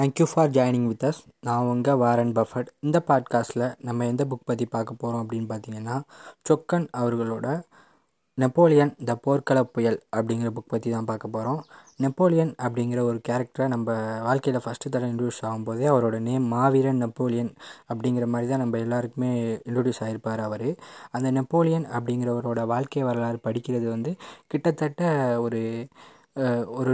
Thank you for joining with us. நான் உங்கள் Warren Buffett. இந்த பாட்காஸ்ட்டில் நம்ம எந்த புக் பற்றி பார்க்க போகிறோம் அப்படின்னு பார்த்தீங்கன்னா, ஜொக்கன் அவர்களோட நெப்போலியன் த போர்க்கள புயல் அப்படிங்கிற புக் பற்றி தான் பார்க்க போகிறோம். நெப்போலியன் அப்படிங்கிற ஒரு கேரக்டரை நம்ம வாழ்க்கையில் ஃபஸ்ட்டு தடவை இன்ட்ரடியூஸ் ஆகும்போதே அவரோட நேம் மாவீரன் நெப்போலியன் அப்படிங்கிற மாதிரி தான் நம்ம எல்லாருக்குமே இன்ட்ரடியூஸ் ஆகிருப்பார் அவர். அந்த நெப்போலியன் அப்படிங்கிறவரோட வாழ்க்கை வரலாறு படிக்கிறது வந்து கிட்டத்தட்ட ஒரு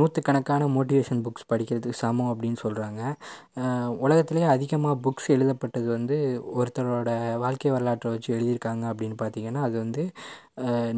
நூற்றுக்கணக்கான மோட்டிவேஷன் புக்ஸ் படிக்கிறதுக்கு சமம் அப்படின்னு சொல்கிறாங்க. உலகத்துலேயே அதிகமாக புக்ஸ் எழுதப்பட்டது வந்து ஒருத்தரோட வாழ்க்கை வரலாற்றை வச்சு எழுதியிருக்காங்க அப்படின்னு பார்த்திங்கன்னா, அது வந்து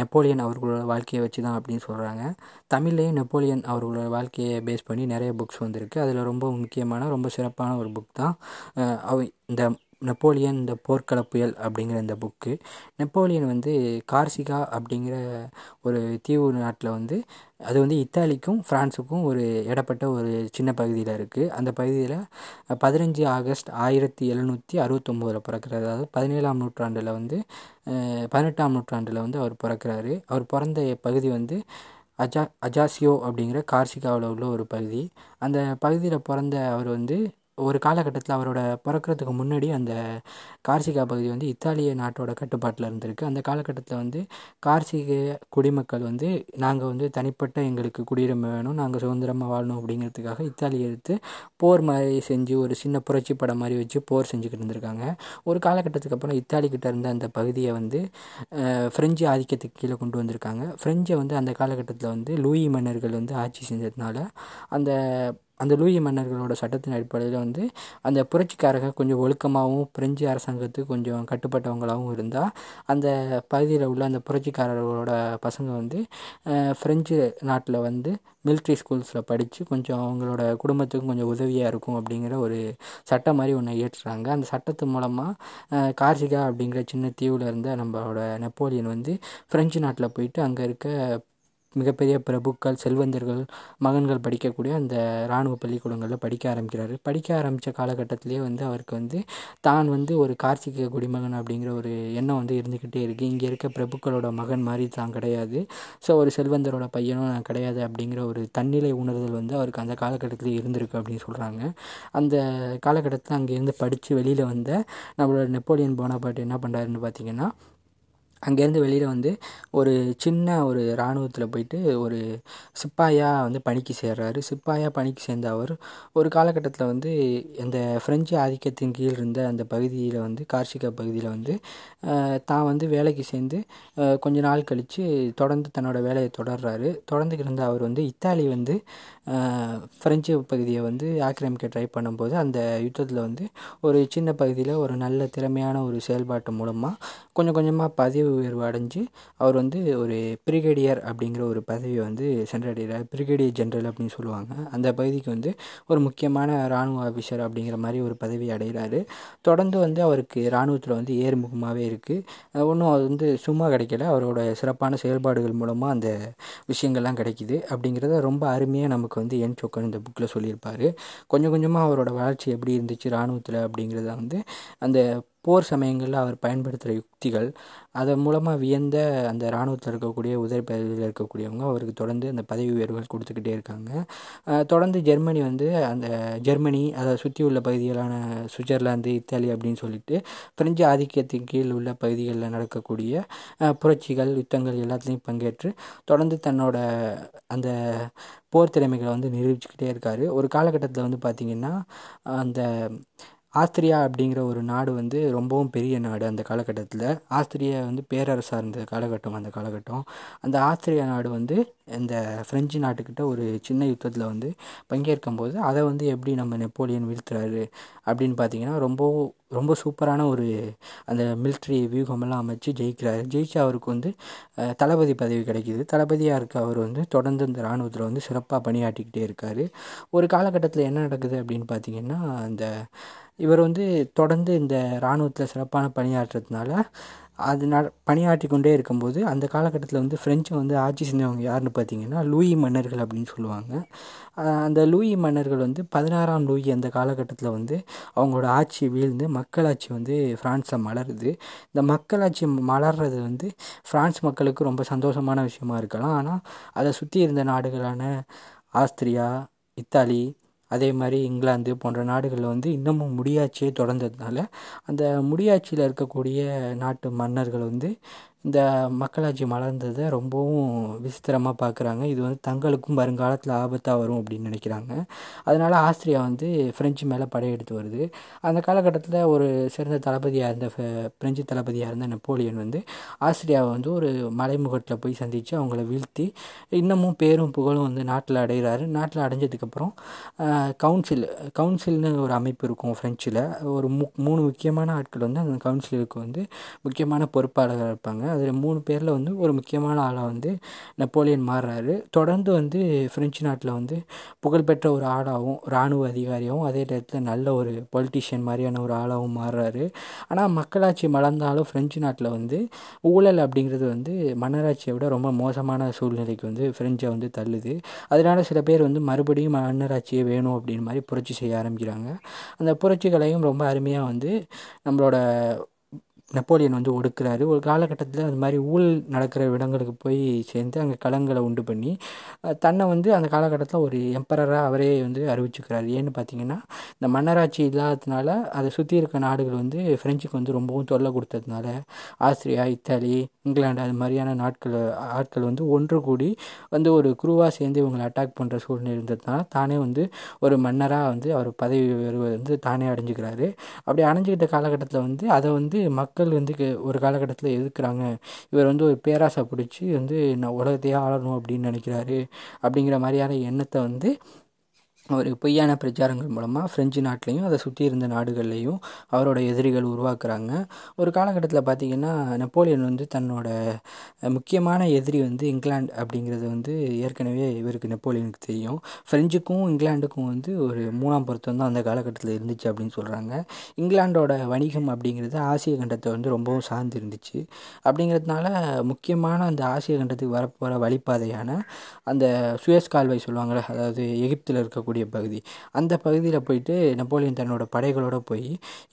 நெப்போலியன் அவர்களோட வாழ்க்கையை வச்சு தான் அப்படின்னு சொல்கிறாங்க. தமிழ்லேயும் நெப்போலியன் அவர்களோட வாழ்க்கையை பேஸ் பண்ணி நிறைய புக்ஸ் வந்திருக்கு. அதில் ரொம்ப முக்கியமான ரொம்ப சிறப்பான ஒரு புக் தான் இந்த நெப்போலியன் இந்த போர்க்கள புயல் அப்படிங்கிற இந்த புக்கு. நெப்போலியன் வந்து கார்சிகா அப்படிங்கிற ஒரு தீவு நாட்டில் வந்து, அது வந்து இத்தாலிக்கும் ஃப்ரான்ஸுக்கும் ஒரு இடப்பட்ட ஒரு சின்ன பகுதியில் இருக்குது. அந்த பகுதியில் 15 ஆகஸ்ட் 1769 பிறக்கிறார். அதாவது 18ஆம் நூற்றாண்டில் வந்து அவர் பிறக்கிறாரு. அவர் பிறந்த பகுதி வந்து அஜாசியோ அப்படிங்கிற கார்சிகாவில் உள்ள ஒரு பகுதி. அந்த பகுதியில் பிறந்த அவர் வந்து ஒரு காலகட்டத்தில், அவரோட பிறக்கிறதுக்கு முன்னாடி, அந்த கார்சிகா பகுதி வந்து இத்தாலிய நாட்டோட கட்டுப்பாட்டில் இருந்திருக்கு. அந்த காலகட்டத்தில் வந்து கார்சிக குடிமக்கள் வந்து, நாங்கள் வந்து தனிப்பட்ட எங்களுக்கு குடியுரிமை வேணும், நாங்கள் சுதந்திரமாக வாழணும் அப்படிங்கிறதுக்காக இத்தாலியை எடுத்து போர் மாதிரி செஞ்சு ஒரு சின்ன புரட்சி படம் மாதிரி வச்சு போர் செஞ்சுக்கிட்டு இருந்திருக்காங்க. ஒரு காலகட்டத்துக்கு அப்புறம் இத்தாலிக்கிட்ட இருந்த அந்த பகுதியை வந்து ஃப்ரெஞ்சு ஆதிக்கத்துக்கு கீழே கொண்டு வந்திருக்காங்க. ஃப்ரெஞ்சை வந்து அந்த காலகட்டத்தில் வந்து லூயி மன்னர்கள் வந்து ஆட்சி செஞ்சதுனால அந்த லூயி மன்னர்களோட சட்டத்தின் அடிப்படையில் வந்து அந்த புரட்சிக்காரங்க கொஞ்சம் ஒழுக்கமாகவும் பிரெஞ்சு அரசாங்கத்துக்கு கொஞ்சம் கட்டுப்பட்டவங்களாகவும் இருந்தால், அந்த பகுதியில் உள்ள அந்த புரட்சிக்காரர்களோட பசங்க வந்து ஃப்ரெஞ்சு நாட்டில் வந்து மிலிட்ரி ஸ்கூல்ஸில் படித்து கொஞ்சம் அவங்களோட குடும்பத்துக்கும் கொஞ்சம் உதவியாக இருக்கும் அப்படிங்கிற ஒரு சட்டம் மாதிரி ஒன்று ஏற்றுறாங்க. அந்த சட்டத்து மூலமாக கார்சிகா அப்படிங்கிற சின்ன தீவில் இருந்த நம்மளோட நெப்போலியன் வந்து ஃப்ரெஞ்சு நாட்டில் போயிட்டு அங்கே இருக்க மிகப்பெரிய பிரபுக்கள் செல்வந்தர்கள் மகன்கள் படிக்கக்கூடிய அந்த இராணுவ பள்ளிக்கூடங்களில் படிக்க ஆரம்பிக்கிறாரு. படிக்க ஆரம்பித்த காலகட்டத்திலே வந்து அவருக்கு வந்து தான் வந்து ஒரு கார்சிக குடிமகன் அப்படிங்கிற ஒரு எண்ணம் வந்து இருந்துக்கிட்டே இருக்குது. இங்கே இருக்க பிரபுக்களோட மகன் மாதிரி தான் கிடையாது, ஸோ ஒரு செல்வந்தரோட பையனும் நான் கிடையாது அப்படிங்கிற ஒரு தன்னிலை உணர்தல் வந்து அவருக்கு அந்த காலகட்டத்தில் இருந்திருக்கு அப்படின்னு சொல்கிறாங்க. அந்த காலகட்டத்தில் அங்கேருந்து படித்து வெளியில் வந்த நம்மளோட நெப்போலியன் போனபார்ட் என்ன பண்ணுறாருன்னு பார்த்தீங்கன்னா, அங்கேருந்து வெளியில் வந்து ஒரு சின்ன ஒரு இராணுவத்தில் போயிட்டு ஒரு சிப்பாயாக வந்து பணிக்கு சேர்றாரு. சிப்பாயாக பணிக்கு சேர்ந்த அவர் ஒரு காலகட்டத்தில் வந்து அந்த ஃப்ரெஞ்சு ஆதிக்கத்தின் கீழ் இருந்த அந்த பகுதியில் வந்து கார்சிகா பகுதியில் வந்து தான் வந்து வேலைக்கு சேர்ந்து கொஞ்ச நாள் கழித்து தொடர்ந்து தன்னோட வேலையை தொடர்றாரு. தொடர்ந்துக்கிருந்த அவர் வந்து இத்தாலி வந்து ஃப்ரெஞ்சு பகுதியை வந்து ஆக்கிரமிக்க ட்ரை பண்ணும்போது அந்த யுத்தத்தில் வந்து ஒரு சின்ன பகுதியில் ஒரு நல்ல திறமையான ஒரு செயல்பாட்டு மூலமாக கொஞ்சம் கொஞ்சமாக பதவி உயர்வு அடைஞ்சு அவர் வந்து ஒரு பிரிகேடியர் அப்படிங்கிற ஒரு பதவியை வந்து சென்றடைகிறார். பிரிகேடியர் ஜெனரல் அப்படின்னு சொல்லுவாங்க. அந்த பகுதிக்கு வந்து ஒரு முக்கியமான இராணுவ ஆஃபீஸர் அப்படிங்கிற மாதிரி ஒரு பதவி அடைகிறாரு. தொடர்ந்து வந்து அவருக்கு இராணுவத்தில் வந்து ஏறுமுகமாகவே இருக்குது. ஒன்றும் அது வந்து சும்மா கிடைக்கல, அவரோட சிறப்பான செயல்பாடுகள் மூலமாக அந்த விஷயங்கள்லாம் கிடைக்கிது அப்படிங்கிறத ரொம்ப அருமையாக நமக்கு வந்து என் சொக்கன் இந்த புக்கில் சொல்லியிருப்பார். கொஞ்சம் கொஞ்சமாக அவரோட வளர்ச்சி எப்படி இருந்துச்சு இராணுவத்தில் அப்படிங்கிறத வந்து அந்த போர் சமயங்களில் அவர் பயன்படுத்துகிற யுக்திகள், அதன் மூலமாக வியந்த அந்த இராணுவத்தில் இருக்கக்கூடிய உதவி பதவியில் இருக்கக்கூடியவங்க அவருக்கு தொடர்ந்து அந்த பதவி உயர்வுகள் கொடுத்துக்கிட்டே இருக்காங்க. தொடர்ந்து ஜெர்மனி வந்து அந்த ஜெர்மனி அதை சுற்றி உள்ள பகுதிகளான சுவிட்சர்லாந்து இத்தாலி அப்படின்னு சொல்லிட்டு பிரெஞ்சு ஆதிக்கத்தின் கீழ் உள்ள பகுதிகளில் நடக்கக்கூடிய புரட்சிகள் யுத்தங்கள் எல்லாத்துலேயும் பங்கேற்று தொடர்ந்து தன்னோட அந்த போர் திறமைகளை வந்து நிரூபிச்சுக்கிட்டே இருக்கார். ஒரு காலகட்டத்தில் வந்து பார்த்திங்கன்னா, அந்த ஆஸ்திரியா அப்படிங்கிற ஒரு நாடு வந்து ரொம்பவும் பெரிய நாடு. அந்த காலகட்டத்தில் ஆஸ்திரியா வந்து பேரரசாக இருந்த காலகட்டம். அந்த காலகட்டம் அந்த ஆஸ்திரியா நாடு வந்து இந்த ஃப்ரெஞ்சு நாட்டுக்கிட்ட ஒரு சின்ன யுத்தத்தில் வந்து பங்கேற்கும் போது அதை வந்து எப்படி நம்ம நெப்போலியன் வீழ்த்துறாரு அப்படின்னு பார்த்திங்கன்னா, ரொம்ப சூப்பரான ஒரு அந்த மிலிட்ரி வியூகமெல்லாம் அமைச்சு ஜெயிக்கிறாரு. ஜெயிச்சு அவருக்கு வந்து தளபதி பதவி கிடைக்கிது. தளபதியாக இருக்க அவர் வந்து தொடர்ந்து இந்த இராணுவத்தில் வந்து சிறப்பாக பணியாற்றிக்கிட்டே இருக்கார். ஒரு காலகட்டத்தில் என்ன நடக்குது அப்படின்னு பார்த்திங்கன்னா, அந்த இவர் வந்து தொடர்ந்து இந்த இராணுவத்தில் சிறப்பான பணியாற்றுறதுனால அதனால் பணியாற்றி கொண்டே இருக்கும்போது அந்த காலகட்டத்தில் வந்து ஃப்ரெஞ்சு வந்து ஆட்சி செஞ்சவங்க யாருன்னு பார்த்திங்கன்னா லூயி மன்னர்கள் அப்படின்னு சொல்லுவாங்க. அந்த லூயி மன்னர்கள் வந்து 16ஆம் லூயி அந்த காலகட்டத்தில் வந்து அவங்களோட ஆட்சி வீழ்ந்து மக்களாட்சி வந்து ஃப்ரான்ஸை மலருது. இந்த மக்களாட்சி மலர்றது வந்து ஃப்ரான்ஸ் மக்களுக்கு ரொம்ப சந்தோஷமான விஷயமா இருக்கலாம். ஆனால் அதை சுற்றி இருந்த நாடுகளான ஆஸ்திரியா இத்தாலி அதே மாதிரி இங்கிலாந்து போன்ற நாடுகளில் வந்து இன்னமும் முடியாட்சியை தொடர்ந்ததுனால அந்த முடியாட்சியில் இருக்கக்கூடிய நாட்டு மன்னர்கள் வந்து இந்த மக்களாட்சி மலர்ந்ததை ரொம்பவும் விசித்திரமாக பார்க்குறாங்க. இது வந்து தங்களுக்கும் வருங்காலத்தில் ஆபத்தாக வரும் அப்படின்னு நினைக்கிறாங்க. அதனால் ஆஸ்திரியா வந்து ஃப்ரெஞ்சு மேலே படையெடுத்து வருது. அந்த காலகட்டத்தில் ஒரு சிறந்த தளபதியாக இருந்த ஃப்ரெஞ்சு தளபதியாக இருந்த நெப்போலியன் வந்து ஆஸ்திரியாவை வந்து ஒரு மலைமுகட்டில் போய் சந்தித்து அவங்கள வீழ்த்தி இன்னமும் பேரும் புகழும் வந்து நாட்டில் அடைகிறாரு. நாட்டில் அடைஞ்சதுக்கப்புறம் கவுன்சில்னு ஒரு அமைப்பு இருக்கும் ஃப்ரெஞ்சில். ஒரு மூணு முக்கியமான ஆட்கள் வந்து அந்த கவுன்சிலுக்கு வந்து முக்கியமான பொறுப்பாளராக இருப்பாங்க. அதில் 3 பேரில் வந்து ஒரு முக்கியமான ஆளாக வந்து நெப்போலியன் மாறுறாரு. தொடர்ந்து வந்து ஃப்ரெஞ்சு நாட்டில் வந்து புகழ்பெற்ற ஒரு ஆளாகவும் இராணுவ அதிகாரியாகவும் அதே நேரத்தில் நல்ல ஒரு பொலிட்டிஷியன் மாதிரியான ஒரு ஆளாகவும் மாறுறாரு. ஆனால் மக்களாட்சி மலர்ந்தாலும் ஃப்ரெஞ்சு நாட்டில் வந்து ஊழல் அப்படிங்கிறது வந்து மன்னராட்சியை விட ரொம்ப மோசமான சூழ்நிலைக்கு வந்து ஃப்ரெஞ்சை வந்து தள்ளுது. அதனால சில பேர் வந்து மறுபடியும் மன்னராட்சியே வேணும் அப்படின்னு மாதிரி புரட்சி செய்ய ஆரம்பிக்கிறாங்க. அந்த புரட்சிகளையும் ரொம்ப அருமையாக வந்து நம்மளோட நெப்போலியன் வந்து ஒடுக்குறாரு. ஒரு காலகட்டத்தில் அது மாதிரி ஊழல் நடக்கிற இடங்களுக்கு போய் சேர்ந்து அங்கே களங்களை உண்டு பண்ணி தன்னை வந்து அந்த காலகட்டத்தில் ஒரு எம்பரராக அவரே வந்து அறிவிச்சுக்கிறாரு. ஏன்னு பார்த்தீங்கன்னா இந்த மன்னராட்சி இல்லாததுனால அதை சுற்றி இருக்க நாடுகள் வந்து ஃப்ரெஞ்சுக்கு வந்து ரொம்பவும் தொல்லை கொடுத்ததுனால ஆஸ்திரியா, இத்தாலி, இங்கிலாண்டு அது மாதிரியான ஆட்கள் வந்து ஒன்று கூடி வந்து ஒரு குருவாக சேர்ந்து இவங்களை அட்டாக் பண்ணுற சூழ்நிலை இருந்ததுனால தானே வந்து ஒரு மன்னராக வந்து அவர் பதவி உயர்வு வந்து தானே அடைஞ்சிக்கிறாரு. அப்படி அடைஞ்சிக்கிட்ட காலகட்டத்தில் வந்து அதை வந்து மக்கள் வந்து ஒரு காலகட்டத்தில் எதிர்க்கிறாங்க. இவர் வந்து ஒரு பேராசை பிடிச்சி வந்து நான் உலகத்தையே ஆளணும் அப்படின்னு நினைக்கிறாரு அப்படிங்கிற மாதிரியான எண்ணத்தை வந்து ஒரு பொய்யான பிரச்சாரங்கள் மூலமாக ஃப்ரெஞ்சு நாட்டிலையும் அதை சுற்றி இருந்த நாடுகள்லேயும் அவரோட எதிரிகள் உருவாக்குறாங்க. ஒரு காலகட்டத்தில் பார்த்திங்கன்னா நெப்போலியன் வந்து தன்னோட முக்கியமான எதிரி வந்து இங்கிலாந்து அப்படிங்கிறது வந்து ஏற்கனவே இவருக்கு நெப்போலியனுக்கு தெரியும். ஃப்ரெஞ்சுக்கும் இங்கிலாண்டுக்கும் வந்து ஒரு 3ஆம் பொருத்தம் தான் அந்த காலகட்டத்தில் இருந்துச்சு அப்படின்னு சொல்கிறாங்க. இங்கிலாண்டோட வணிகம் அப்படிங்கிறது ஆசிய கண்டத்தை வந்து ரொம்பவும் சார்ந்து இருந்துச்சு. அப்படிங்கிறதுனால முக்கியமான அந்த ஆசிய கண்டத்துக்கு வரப்போகிற வழிப்பாதையான அந்த சுயஸ் கால்வாய் சொல்லுவாங்கள்ல, அதாவது எகிப்தில் இருக்கக்கூடிய பகுதி, அந்த பகுதியில் போயிட்டு நெப்போலியன் தன்னோட படைகளோட போய்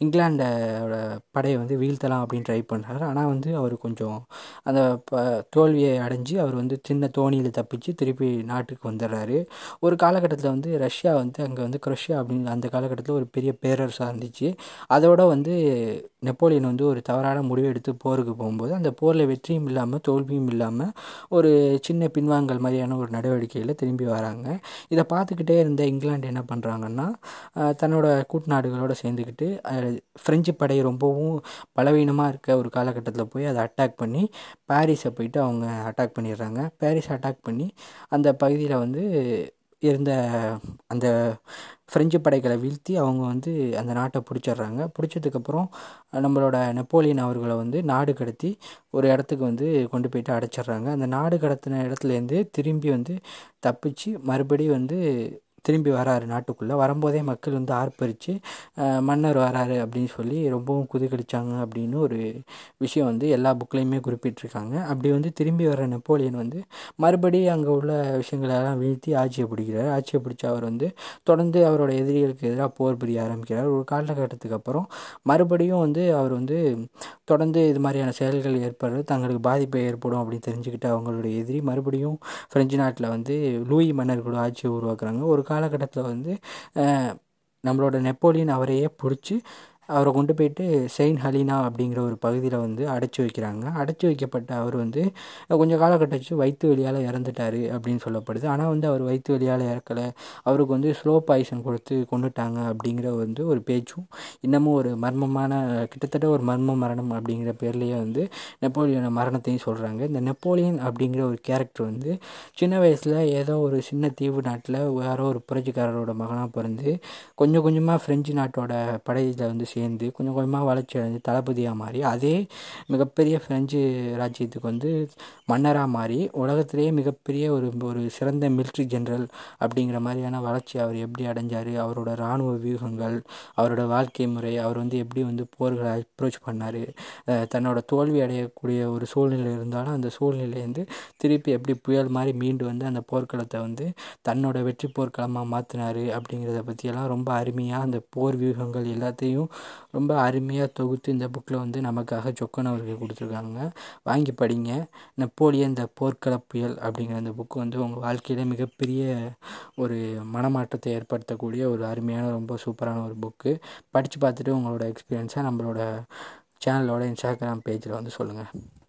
இங்கிலாண்டோட படையை வந்து வீழ்த்தலாம் அப்படின்னு ட்ரை பண்ணுறாரு. ஆனால் வந்து அவர் கொஞ்சம் அந்த தோல்வியை அடைஞ்சு அவர் வந்து சின்ன தோணியில் தப்பிச்சு திருப்பி நாட்டுக்கு வந்துடுறாரு. ஒரு காலகட்டத்தில் வந்து ரஷ்யா வந்து அங்கே வந்து குரோஷியா அப்படின்னு அந்த காலகட்டத்தில் ஒரு பெரிய பேரரசாக இருந்துச்சு. அதோட வந்து நெப்போலியன் வந்து ஒரு தவறான முடிவு எடுத்து போருக்கு போகும்போது அந்த போரில் வெற்றியும் இல்லாமல் தோல்வியும் இல்லாமல் ஒரு சின்ன பின்வாங்கல் மாதிரியான ஒரு நடவடிக்கையில் திரும்பி வராங்க. இதை பார்த்துக்கிட்டே இருந்த இங்கிலாந்து என்ன பண்ணுறாங்கன்னா தன்னோட கூட்டு நாடுகளோடு சேர்ந்துக்கிட்டு ஃப்ரெஞ்சு படை ரொம்பவும் பலவீனமாக இருக்க ஒரு காலகட்டத்தில் போய் அதை அட்டாக் பண்ணி பாரிஸை போயிட்டு அவங்க அட்டாக் பண்ணிடுறாங்க. பாரிஸை அட்டாக் பண்ணி அந்த பகுதியில் வந்து இருந்த அந்த ஃப்ரெஞ்சு படைகளை வீழ்த்தி அவங்க வந்து அந்த நாட்டை பிடிச்சிட்றாங்க. பிடிச்சதுக்கப்புறம் நம்மளோட நெப்போலியன் அவர்களை வந்து நாடு கடத்தி ஒரு இடத்துக்கு வந்து கொண்டு போயிட்டு அடைச்சிட்றாங்க. அந்த நாடு கடத்தின இடத்துலேருந்து திரும்பி வந்து தப்பிச்சு மறுபடியும் வந்து திரும்பி வராரு. நாட்டுக்குள்ளே வரும்போதே மக்கள் வந்து ஆர்ப்பரித்து மன்னர் வராரு அப்படின்னு சொல்லி ரொம்பவும் குதிகடிச்சாங்க அப்படின்னு ஒரு விஷயம் வந்து எல்லா புக்லேயுமே குறிப்பிட்டிருக்காங்க. அப்படி வந்து திரும்பி வர நெப்போலியன் வந்து மறுபடியும் அங்கே உள்ள விஷயங்களெல்லாம் வீழ்த்தி ஆட்சியை பிடிக்கிறார். ஆட்சியை பிடிச்ச அவர் வந்து தொடர்ந்து அவரோட எதிரிகளுக்கு எதிராக போர் புரிய ஆரம்பிக்கிறார். ஒரு காலகட்டத்துக்கு அப்புறம் மறுபடியும் வந்து அவர் வந்து தொடர்ந்து இது மாதிரியான செயல்கள் ஏற்படுறது தங்களுக்கு பாதிப்பை ஏற்படும் அப்படின்னு தெரிஞ்சுக்கிட்டு அவங்களுடைய எதிரி மறுபடியும் ஃப்ரெஞ்சு நாட்டில் வந்து லூயி மன்னர் கூட ஆட்சியை உருவாக்குறாங்க. ஒரு காலகட்டத்தில் வந்து நம்மளோட நெப்போலியன் அவரையே பிடிச்சி அவரை கொண்டு போயிட்டு செயின்ட் ஹெலினா அப்படிங்கிற ஒரு பகுதியில் வந்து அடைச்சி வைக்கிறாங்க. அடைச்சி வைக்கப்பட்ட அவர் வந்து கொஞ்சம் காலகட்டச்சு வயிற்று வலியால் இறந்துட்டார் அப்படின்னு சொல்லப்படுது. ஆனால் வந்து அவர் வயிற்று வலியால் இறக்கலை, அவருக்கு வந்து ஸ்லோ பாய்சன் கொடுத்து கொண்டுட்டாங்க அப்படிங்கிற வந்து ஒரு பேச்சும் இன்னமும் ஒரு மர்மமான கிட்டத்தட்ட ஒரு மர்ம மரணம் அப்படிங்கிற பேர்லேயே வந்து நெப்போலியனோட மரணத்தையும் சொல்கிறாங்க. இந்த நெப்போலியன் அப்படிங்கிற ஒரு கேரக்டர் வந்து சின்ன வயசில் ஏதோ ஒரு சின்ன தீவு நாட்டில் யாரோ ஒரு புரட்சிக்காரரோட மகனாக பிறந்து கொஞ்சம் கொஞ்சமாக ஃப்ரெஞ்சு நாட்டோட படையில் வந்து சேர்ந்து கொஞ்சம் கொஞ்சமாக வளர்ச்சி அடைஞ்சு தளபதியாக மாறி அதே மிகப்பெரிய ஃப்ரெஞ்சு ராஜ்யத்துக்கு வந்து மன்னராக மாறி உலகத்திலேயே மிகப்பெரிய ஒரு சிறந்த மிலிட்ரி ஜென்ரல் அப்படிங்கிற மாதிரியான வளர்ச்சி அவர் எப்படி அடைஞ்சார், அவரோட இராணுவ வியூகங்கள், அவரோட வாழ்க்கை முறை, அவர் வந்து எப்படி வந்து போர்களை அப்ரோச் பண்ணார், தன்னோட தோல்வி அடையக்கூடிய ஒரு சூழ்நிலை இருந்தாலும் அந்த சூழ்நிலையிலேருந்து திருப்பி எப்படி புயல் மாதிரி மீண்டு வந்து அந்த போர்க்களத்தை வந்து தன்னோட வெற்றி போர்க்களமாக மாற்றினார் அப்படிங்கிறத பற்றியெல்லாம் ரொம்ப அருமையாக அந்த போர் வியூகங்கள் எல்லாத்தையும் ரொம்ப அருமையாக தொகுத்து இந்த புக்கில் வந்து நமக்காக ஜொக்கன் அவர்கள் கொடுத்துருக்காங்க. வாங்கி படிங்க. நெப்போலியன் த போர்க்கள புயல் அப்படிங்கிற அந்த புக்கு வந்து உங்கள் வாழ்க்கையில் மிகப்பெரிய ஒரு மனமாற்றத்தை ஏற்படுத்தக்கூடிய ஒரு அருமையான ரொம்ப சூப்பரான ஒரு புக்கு. படித்து பார்த்துட்டு உங்களோட எக்ஸ்பீரியன்ஸை நம்மளோட சேனலோட இன்ஸ்டாகிராம் பேஜில் வந்து சொல்லுங்கள்.